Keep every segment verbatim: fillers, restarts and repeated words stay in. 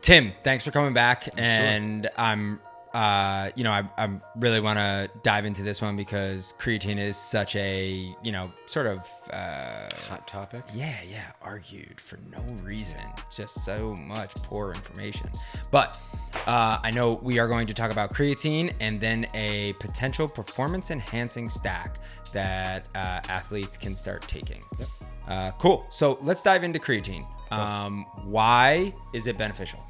Tim, thanks for coming back. Sure. And I'm, uh, you know, I, I really want to dive into this one because creatine is such a, you know, sort of uh, hot topic. Yeah, yeah, argued for no reason. Just so much poor information. But uh, I know we are going to talk about creatine and then a potential performance-enhancing stack that uh, athletes can start taking. Yep. Uh, cool. So let's dive into creatine. Cool. Um, why is it beneficial?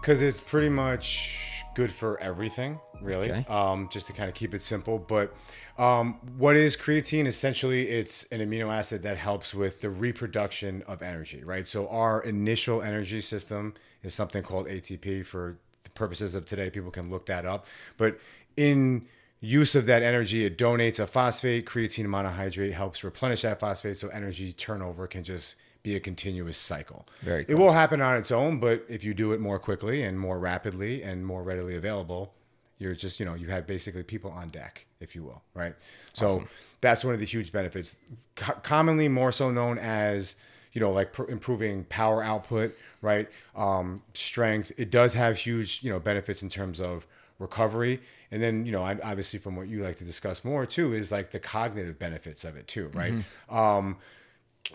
Because it's pretty much good for everything, really. Okay. Um, just to kind of keep it simple. But um, what is creatine? Essentially, it's an amino acid that helps with the reproduction of energy, right? So our initial energy system is something called A T P. For the purposes of today, people can look that up. But in use of that energy, it donates a phosphate. Creatine monohydrate helps replenish that phosphate, so energy turnover can just be a continuous cycle. Very cool. It will happen on its own, but if you do it more quickly and more rapidly and more readily available, you're just, you know, you have basically people on deck, if you will, right? So awesome. That's one of the huge benefits. Co- commonly more so known as, you know, like pr- improving power output, right? Um, strength. It does have huge, you know, benefits in terms of recovery. And then, you know, obviously from what you like to discuss more too, is like the cognitive benefits of it too, right? Mm-hmm. Um,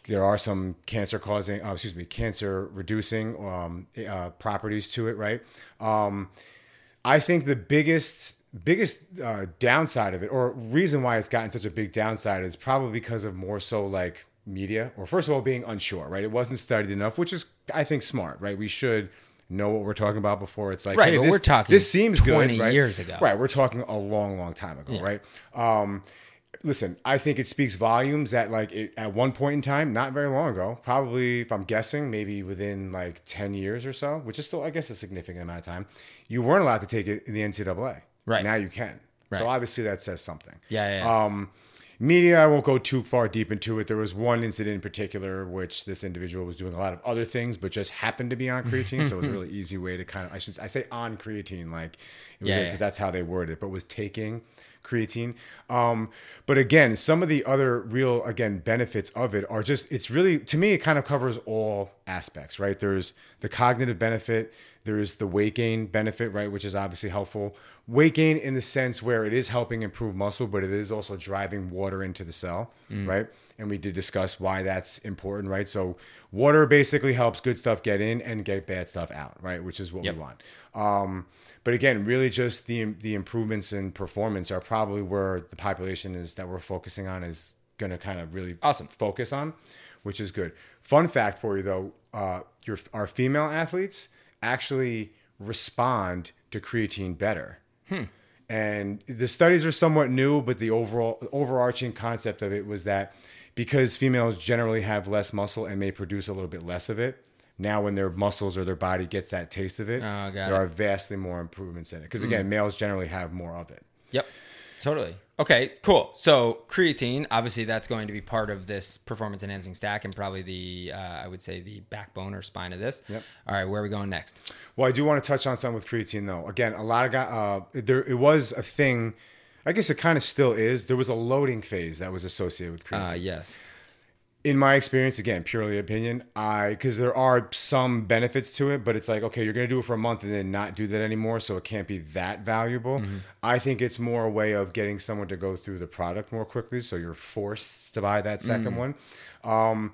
there are some cancer causing, uh, excuse me, cancer reducing um, uh, properties to it, right? Um, I think the biggest, biggest uh, downside of it, or reason why it's gotten such a big downside, is probably because of more so like media, or first of all, being unsure, right? It wasn't studied enough, which is, I think, smart, right? We should know what we're talking about before it's like, right, hey, this, we're talking this seems twenty good, right? years ago, right? We're talking a long, long time ago, yeah. right? Um, Listen, I think it speaks volumes that like it, at one point in time, not very long ago, probably if I'm guessing, maybe within like ten years or so, which is still, I guess, a significant amount of time, you weren't allowed to take it in the N C double A. Right. Now you can. Right. So obviously that says something. Yeah, yeah, yeah. Um, media, I won't go too far deep into it. There was one incident in particular, which this individual was doing a lot of other things, but just happened to be on creatine. So it was a really easy way to kind of, I should I say on creatine, like, it was yeah, because yeah. that's how they worded it, but was taking creatine. Um, but again, some of the other real, again, benefits of it are just, it's really, to me, it kind of covers all aspects, right? There's the cognitive benefit. There is the weight gain benefit, right? Which is obviously helpful. Weight gain in the sense where it is helping improve muscle, but it is also driving water into the cell, mm. right? And we did discuss why that's important, right? So water basically helps good stuff get in and get bad stuff out, right? Which is what yep. we want. Um, but again, really just the the improvements in performance are probably where the population is that we're focusing on is going to kind of really awesome focus on, which is good. Fun fact for you though, uh, your our female athletes actually respond to creatine better. Hmm. And the studies are somewhat new, but the overall overarching concept of it was that because females generally have less muscle and may produce a little bit less of it, now when their muscles or their body gets that taste of it, oh, there it. are vastly more improvements in it. Because again, mm. males generally have more of it. Yep, totally. Okay, cool. So creatine, obviously that's going to be part of this performance enhancing stack and probably the, uh, I would say the backbone or spine of this. Yep. All right, where are we going next? Well, I do want to touch on something with creatine though. Again, a lot of guys, uh, there, it was a thing, I guess it kind of still is. There was a loading phase that was associated with creatine. Uh, yes. In my experience, again, purely opinion, I because there are some benefits to it, but it's like, okay, you're going to do it for a month and then not do that anymore, so it can't be that valuable. Mm-hmm. I think it's more a way of getting someone to go through the product more quickly, so you're forced to buy that second mm. one. Um,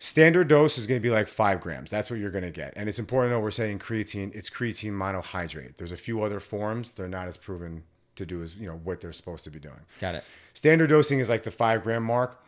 standard dose is going to be like five grams. That's what you're going to get. And it's important to know we're saying creatine. It's creatine monohydrate. There's a few other forms. They're not as proven to do as, you know, what they're supposed to be doing. Got it. Standard dosing is like the five gram mark.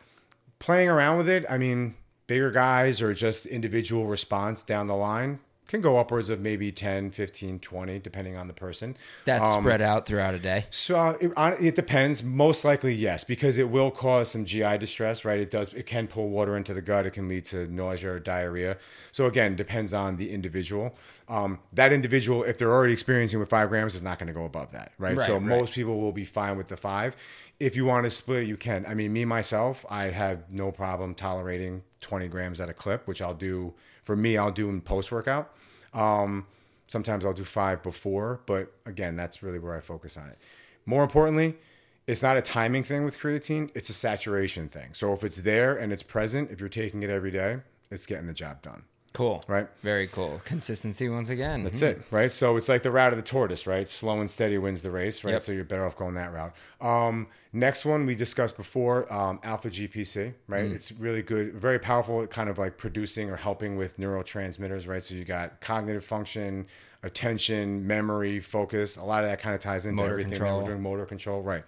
Playing around with it, I mean, bigger guys or just individual response down the line can go upwards of maybe ten, fifteen, twenty, depending on the person. That's um, spread out throughout a day? So it, it depends. Most likely, yes, because it will cause some G I distress, right? It does. It can pull water into the gut. It can lead to nausea or diarrhea. So again, depends on the individual. Um, that individual, if they're already experiencing with five grams, is not going to go above that, right? right so right. Most people will be fine with the five. If you want to split it, you can. I mean, me, myself, I have no problem tolerating twenty grams at a clip, which I'll do. For me, I'll do in post-workout. Um, sometimes I'll do five before, but again, that's really where I focus on it. More importantly, it's not a timing thing with creatine. It's a saturation thing. So if it's there and it's present, if you're taking it every day, it's getting the job done. Cool. Right? Very cool. Consistency once again. That's mm. it, right? So it's like the route of the tortoise, right? Slow and steady wins the race, right? Yep. So you're better off going that route. Um, next one we discussed before, um, Alpha G P C, right? Mm. It's really good, very powerful at kind of like producing or helping with neurotransmitters, right? So you got cognitive function, attention, memory, focus. A lot of that kind of ties into motor everything control. that we're doing, motor control, right?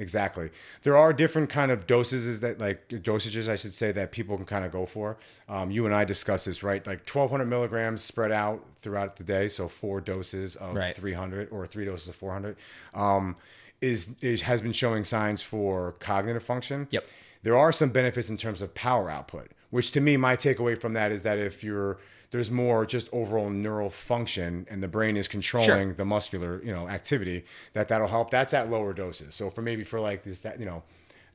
Exactly. There are different kind of dosages that like dosages, I should say, that people can kind of go for. Um, you and I discussed this, right? Like twelve hundred milligrams spread out throughout the day. So four doses of right. three hundred or three doses of four hundred um, is, is has been showing signs for cognitive function. Yep. There are some benefits in terms of power output, which to me, my takeaway from that is that if you're there's more just overall neural function and the brain is controlling sure. the muscular, you know, activity that that'll help. That's at lower doses. So for maybe for like this, that, you know,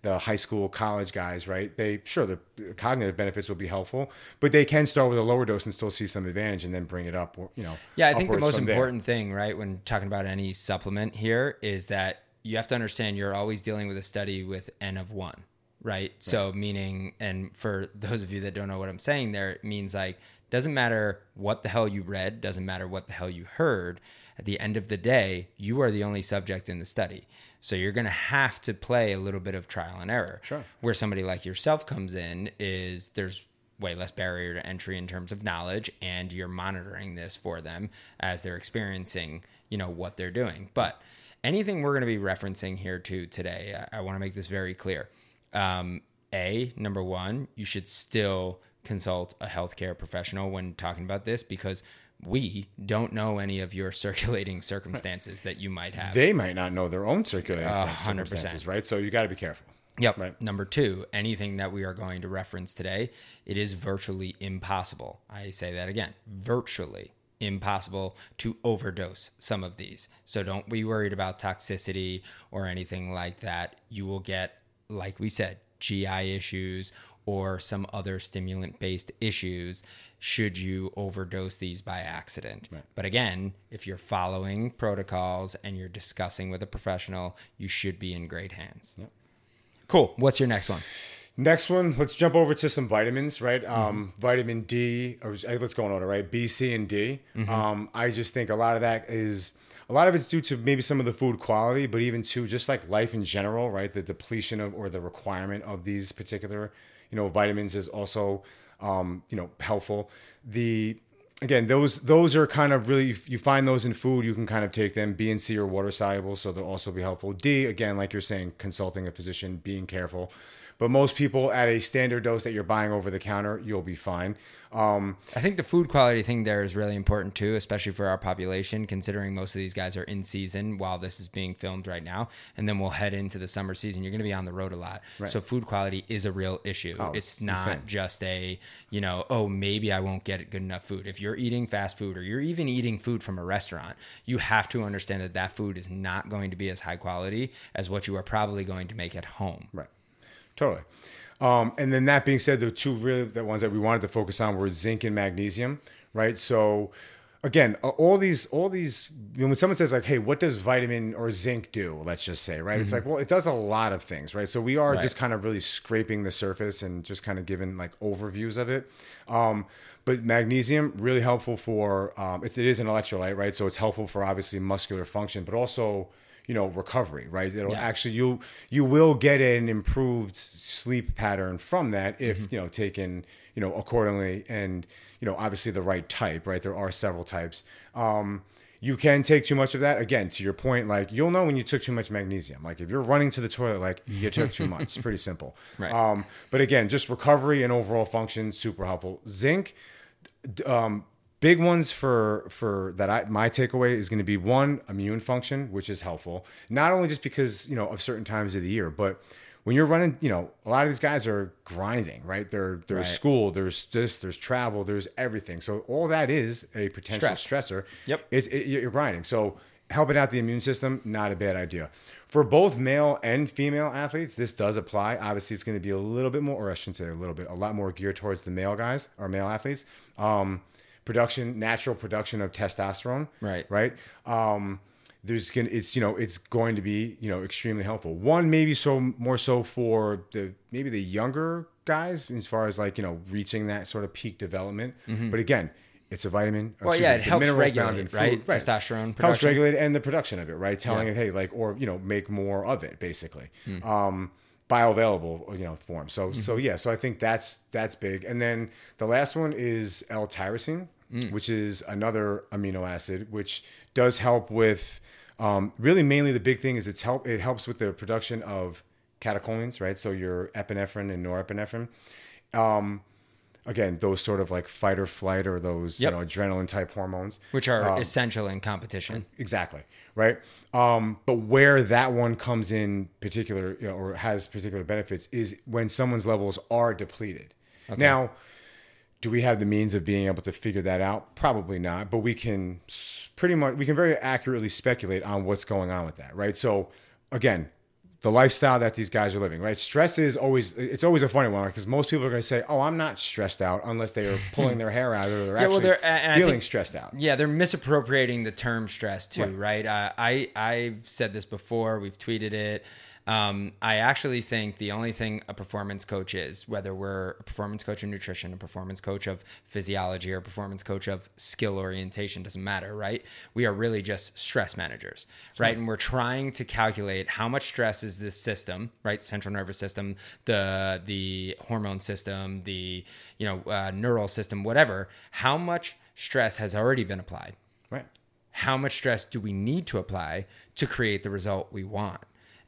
the high school, college guys, right? They sure the cognitive benefits will be helpful, but they can start with a lower dose and still see some advantage and then bring it up, you know. Yeah. I think the most important thing, right, when talking about any supplement here is that you have to understand you're always dealing with a study with N of one, right? right. So meaning, and for those of you that don't know what I'm saying there, it means like, doesn't matter what the hell you read, doesn't matter what the hell you heard. At the end of the day, you are the only subject in the study. So you're going to have to play a little bit of trial and error. Sure. Where somebody like yourself comes in is there's way less barrier to entry in terms of knowledge, and you're monitoring this for them as they're experiencing, you know, what they're doing. But anything we're going to be referencing here too today, I, I want to make this very clear. Um, a, number one, you should still consult a healthcare professional when talking about this, because we don't know any of your circulating circumstances that you might have. They might not know their own circulating uh, circumstances, right? So you got to be careful. Yep. Right. Number two, anything that we are going to reference today, it is virtually impossible. I say that again, virtually impossible to overdose some of these. So don't be worried about toxicity or anything like that. You will get, like we said, G I issues or some other stimulant-based issues should you overdose these by accident. Right. But again, if you're following protocols and you're discussing with a professional, you should be in great hands. Yep. Cool. What's your next one? Next one, let's jump over to some vitamins, right? Mm-hmm. Um, vitamin D, or let's go in order, right? B, C, and D. Mm-hmm. Um, I just think a lot of that is... A lot of it's due to maybe some of the food quality, but even to just like life in general, right? The depletion of or the requirement of these particular, you know, vitamins is also, um, you know, helpful. The again, those those are kind of really, if you find those in food, you can kind of take them. B and C are water soluble, so they'll also be helpful. D, again, like you're saying, consulting a physician, being careful. But most people at a standard dose that you're buying over the counter, you'll be fine. Um, I think the food quality thing there is really important too, especially for our population, considering most of these guys are in season while this is being filmed right now. And then we'll head into the summer season. You're going to be on the road a lot. Right. So food quality is a real issue. Oh, it's not insane. Just a, you know, oh, maybe I won't get good enough food. If you're eating fast food or you're even eating food from a restaurant, you have to understand that that food is not going to be as high quality as what you are probably going to make at home. Right. Totally. Um, and then that being said, the two really the ones that we wanted to focus on were zinc and magnesium, right? So again, all these, all these, you know, when someone says like, hey, what does vitamin or zinc do? Let's just say, right. Mm-hmm. It's like, well, it does a lot of things, right? So we are right. just kind of really scraping the surface and just kind of giving like overviews of it. Um, But magnesium, really helpful for, um, it's, it is an electrolyte, right? So it's helpful for obviously muscular function, but also, you know, recovery, right? It'll yeah. actually, you you will get an improved sleep pattern from that if, mm-hmm. you know, taken, you know, accordingly and, you know, obviously the right type, right? There are several types. Um, you can take too much of that. Again, to your point, like you'll know when you took too much magnesium. Like if you're running to the toilet, like you took too much. It's pretty simple. Right. Um, but again, just recovery and overall function, super helpful. Zinc, um, big ones for for that I my takeaway is going to be one, immune function, which is helpful. Not only just because, you know, of certain times of the year, but when you're running, you know, a lot of these guys are grinding, right? They're there's right. school, there's this, there's travel, there's everything. So all that is a potential Stress. stressor. Yep. It's it, you're grinding. So helping out the immune system, not a bad idea. For both male and female athletes, this does apply. Obviously, it's going to be a little bit more, or I shouldn't say a little bit, a lot more geared towards the male guys or male athletes. Um Production, natural production of testosterone, right? Right. Um, there's gonna, it's you know, it's going to be you know extremely helpful. One maybe so more so for the maybe the younger guys as far as like, you know, reaching that sort of peak development. Mm-hmm. But again, it's a vitamin. Well, yeah, it helps regulate it, right? Testosterone production. Helps regulate and the production of it, right? Telling it, hey, like, or, you know, make more of it, basically. Mm. Um, bioavailable, you know, form. So, mm-hmm. so yeah, so I think that's, that's big. And then the last one is L-tyrosine, mm. which is another amino acid, which does help with, um, really mainly the big thing is it's help, it helps with the production of catecholamines, right? So your epinephrine and norepinephrine. Um, Again, those sort of like fight or flight or those yep. you know, adrenaline type hormones. Which are um, essential in competition. Exactly. Right. Um, but where that one comes in particular, you know, or has particular benefits is when someone's levels are depleted. Okay. Now, do we have the means of being able to figure that out? Probably not. But we can pretty much, we can very accurately speculate on what's going on with that. Right. So again, the lifestyle that these guys are living, right? Stress is always, it's always a funny one because most people are going to say, oh, I'm not stressed out unless they are pulling their hair out or they're yeah, actually well, they're, feeling think, stressed out. Yeah, they're misappropriating the term stress too, right? right? Uh, I, I've said this before, we've tweeted it. Um, I actually think the only thing a performance coach is, whether we're a performance coach of nutrition, a performance coach of physiology, or a performance coach of skill orientation, doesn't matter, right? We are really just stress managers, right? right? And we're trying to calculate how much stress is this system, right? Central nervous system, the the hormone system, the you know uh, neural system, whatever. How much stress has already been applied? Right. How much stress do we need to apply to create the result we want?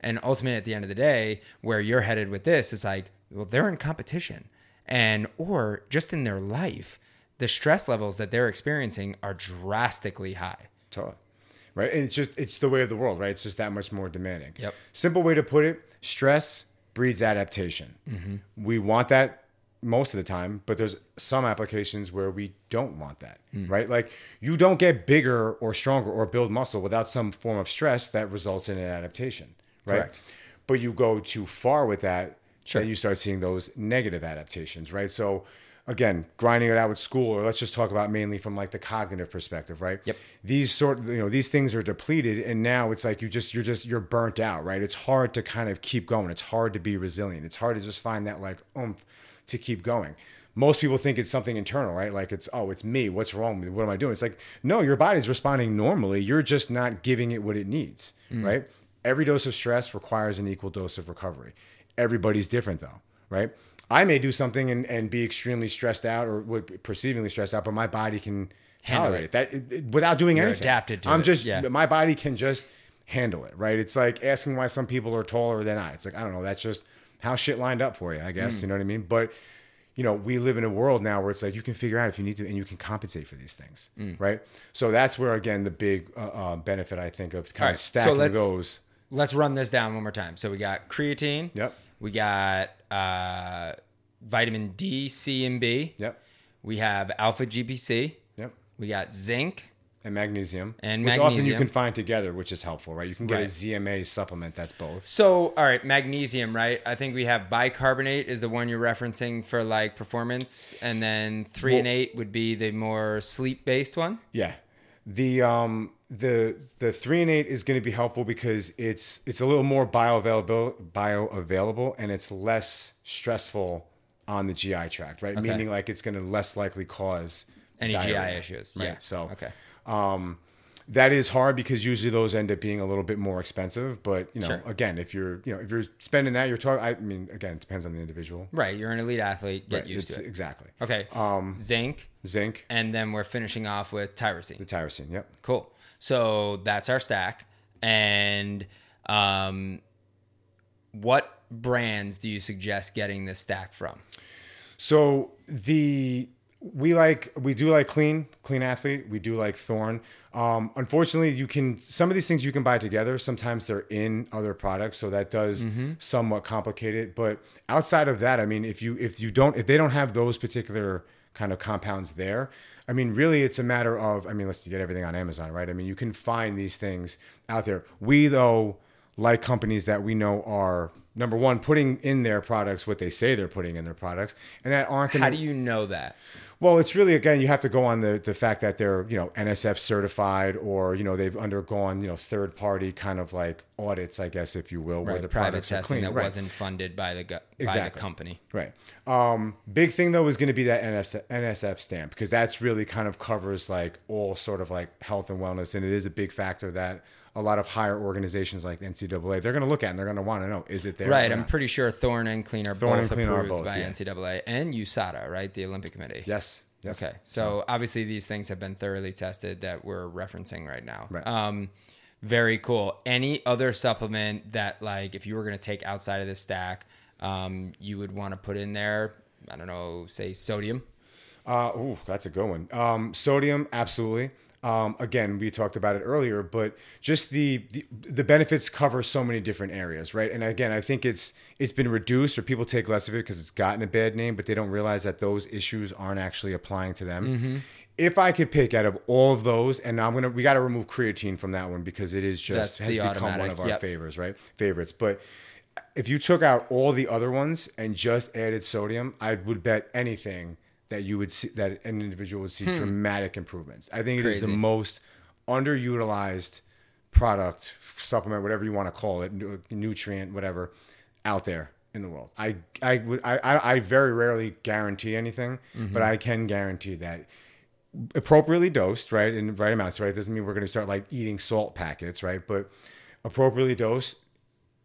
And ultimately, at the end of the day, where you're headed with this is like, well, they're in competition and or just in their life, the stress levels that they're experiencing are drastically high. Totally. Right. And it's just, it's the way of the world, right? It's just that much more demanding. Yep. Simple way to put it, stress breeds adaptation. Mm-hmm. We want that most of the time, but there's some applications where we don't want that, mm. right? Like you don't get bigger or stronger or build muscle without some form of stress that results in an adaptation. Right. Correct. But you go too far with that, sure. then you start seeing those negative adaptations, right? So again, grinding it out with school, or let's just talk about mainly from like the cognitive perspective, right? Yep. These sort of, you know, these things are depleted and now it's like you just, you're just, you're burnt out, right? It's hard to kind of keep going. It's hard to be resilient. It's hard to just find that like oomph to keep going. Most people think it's something internal, right? Like it's, oh, it's me. What's wrong with me? What am I doing? It's like, no, your body's responding normally. You're just not giving it what it needs, mm. right? Every dose of stress requires an equal dose of recovery. Everybody's different though, right? I may do something and, and be extremely stressed out or perceivingly stressed out, but my body can handle tolerate it. That it, it, without doing You're anything. Adapted to I'm it. Just, yeah. My body can just handle it, right? It's like asking why some people are taller than I. It's like, I don't know, that's just how shit lined up for you, I guess, mm. you know what I mean? But you know, we live in a world now where it's like you can figure out if you need to and you can compensate for these things, mm. right? So that's where, again, the big uh, uh, benefit, I think, of kind All of stacking right, so those. Let's run this down one more time. So we got creatine. Yep. We got uh, vitamin D, C, and B. Yep. We have Alpha G P C. Yep. We got zinc. And magnesium. And which magnesium. Often you can find together, which is helpful, right? You can get right. a Z M A supplement that's both. So, all right, magnesium, right? I think we have bicarbonate is the one you're referencing for like performance. And then three well, and eight would be the more sleep-based one. Yeah. The um the the three and eight is going to be helpful because it's it's a little more bioavailable bioavailable and it's less stressful on the G I tract, right? Okay. Meaning like it's going to less likely cause any diarrhea, G I issues. Right? Yeah. So okay. Um, that is hard because usually those end up being a little bit more expensive, but you know, sure. again, if you're, you know, if you're spending that, you're talking, I mean, again, it depends on the individual, right? You're an elite athlete, get right. used it's, to it. Exactly. Okay. Um, zinc, zinc. And then we're finishing off with tyrosine, the tyrosine. Yep. Cool. So that's our stack. And, um, what brands do you suggest getting this stack from? So the, We like we do like Clean, Clean Athlete. We do like Thorne. Um, unfortunately, you can some of these things you can buy together. Sometimes they're in other products, so that does mm-hmm. somewhat complicate it. But outside of that, I mean, if you if you don't if they don't have those particular kind of compounds there, I mean, really, it's a matter of I mean, let's you get everything on Amazon, right? I mean, you can find these things out there. We though like companies that we know are. Number one, putting in their products what they say they're putting in their products, and that aren't. Gonna, How do you know that? Well, it's really again you have to go on the the fact that they're you know N S F certified or you know they've undergone you know third party kind of like audits, I guess, if you will, right, where the private testing that right. wasn't funded by the by exactly. the company. Right. Um, big thing though is going to be that N S F stamp, because that's really kind of covers like all sort of like health and wellness, and it is a big factor that a lot of higher organizations like the N C double A, they're going to look at and they're going to want to know, is it there? Right. I'm pretty sure Thorne and Clean are Thorne both Clean approved are both, by yeah. N C double A and U S A D A, right? The Olympic Committee. Yes. Yep. Okay. So, so obviously these things have been thoroughly tested that we're referencing right now. Right. Um, Very cool. Any other supplement that, like, if you were going to take outside of the stack, um, you would want to put in there? I don't know, say sodium. Uh, oh, that's a good one. Um, sodium, absolutely. Um, again, we talked about it earlier, but just the, the the benefits cover so many different areas, right? And again, I think it's it's been reduced, or people take less of it because it's gotten a bad name, but they don't realize that those issues aren't actually applying to them. Mm-hmm. If I could pick out of all of those, and I'm gonna, we got to remove creatine from that one because it is just That's has become automatic. one of our yep. favorites, right? Favorites. But if you took out all the other ones and just added sodium, I would bet anything that you would see that an individual would see hmm. dramatic improvements. I think it Crazy. is the most underutilized product, supplement, whatever you want to call it, nutrient, whatever, out there in the world. I I would I I very rarely guarantee anything, mm-hmm. but I can guarantee that. Appropriately dosed, right, in right amounts, right, doesn't mean we're going to start like eating salt packets, right, but appropriately dosed,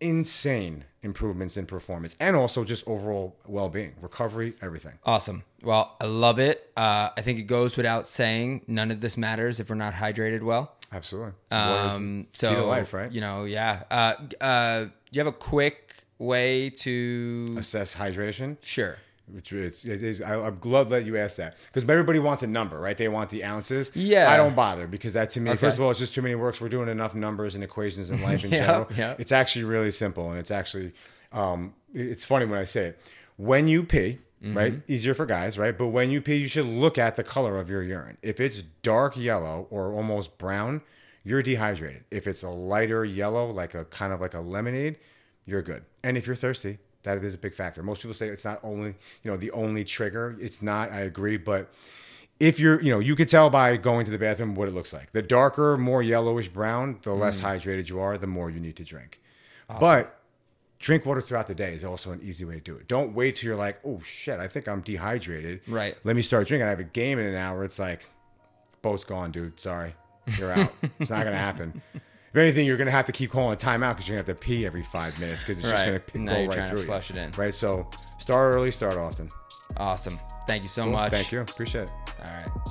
insane improvements in performance and also just overall well-being, recovery, everything. Awesome. Well, I love it. Uh, I think it goes without saying, none of this matters if we're not hydrated well. Absolutely. Um, so, key to life, right? You know, yeah. Uh, uh, do you have a quick way to assess hydration? Sure. Which it's, it is, I, I'm glad that you asked that, because everybody wants a number, right? They want the ounces. Yeah. I don't bother, because that to me, okay. first of all, it's just too many works. We're doing enough numbers and equations in life in yep, general. Yep. It's actually really simple. And it's actually, um, it's funny when I say it. When you pee, mm-hmm. right? Easier for guys, right? But when you pee, you should look at the color of your urine. If it's dark yellow or almost brown, you're dehydrated. If it's a lighter yellow, like a kind of like a lemonade, you're good. And if you're thirsty, that is a big factor. Most people say it's not only, you know, the only trigger. It's not, I agree. But if you're, you know, you could tell by going to the bathroom what it looks like. The darker, more yellowish brown, the less mm. hydrated you are, the more you need to drink. Awesome. But drink water throughout the day is also an easy way to do it. Don't wait till you're like, oh, shit, I think I'm dehydrated. Right. Let me start drinking. I have a game in an hour. It's like, boat's gone, dude. Sorry. You're out. It's not going to happen. If anything, you're going to have to keep calling a timeout because you're going to have to pee every five minutes because it's right. just going to roll right trying through to flush you. It in. Right? So start early, start often. Awesome. Thank you so cool. much. Thank you. Appreciate it. All right.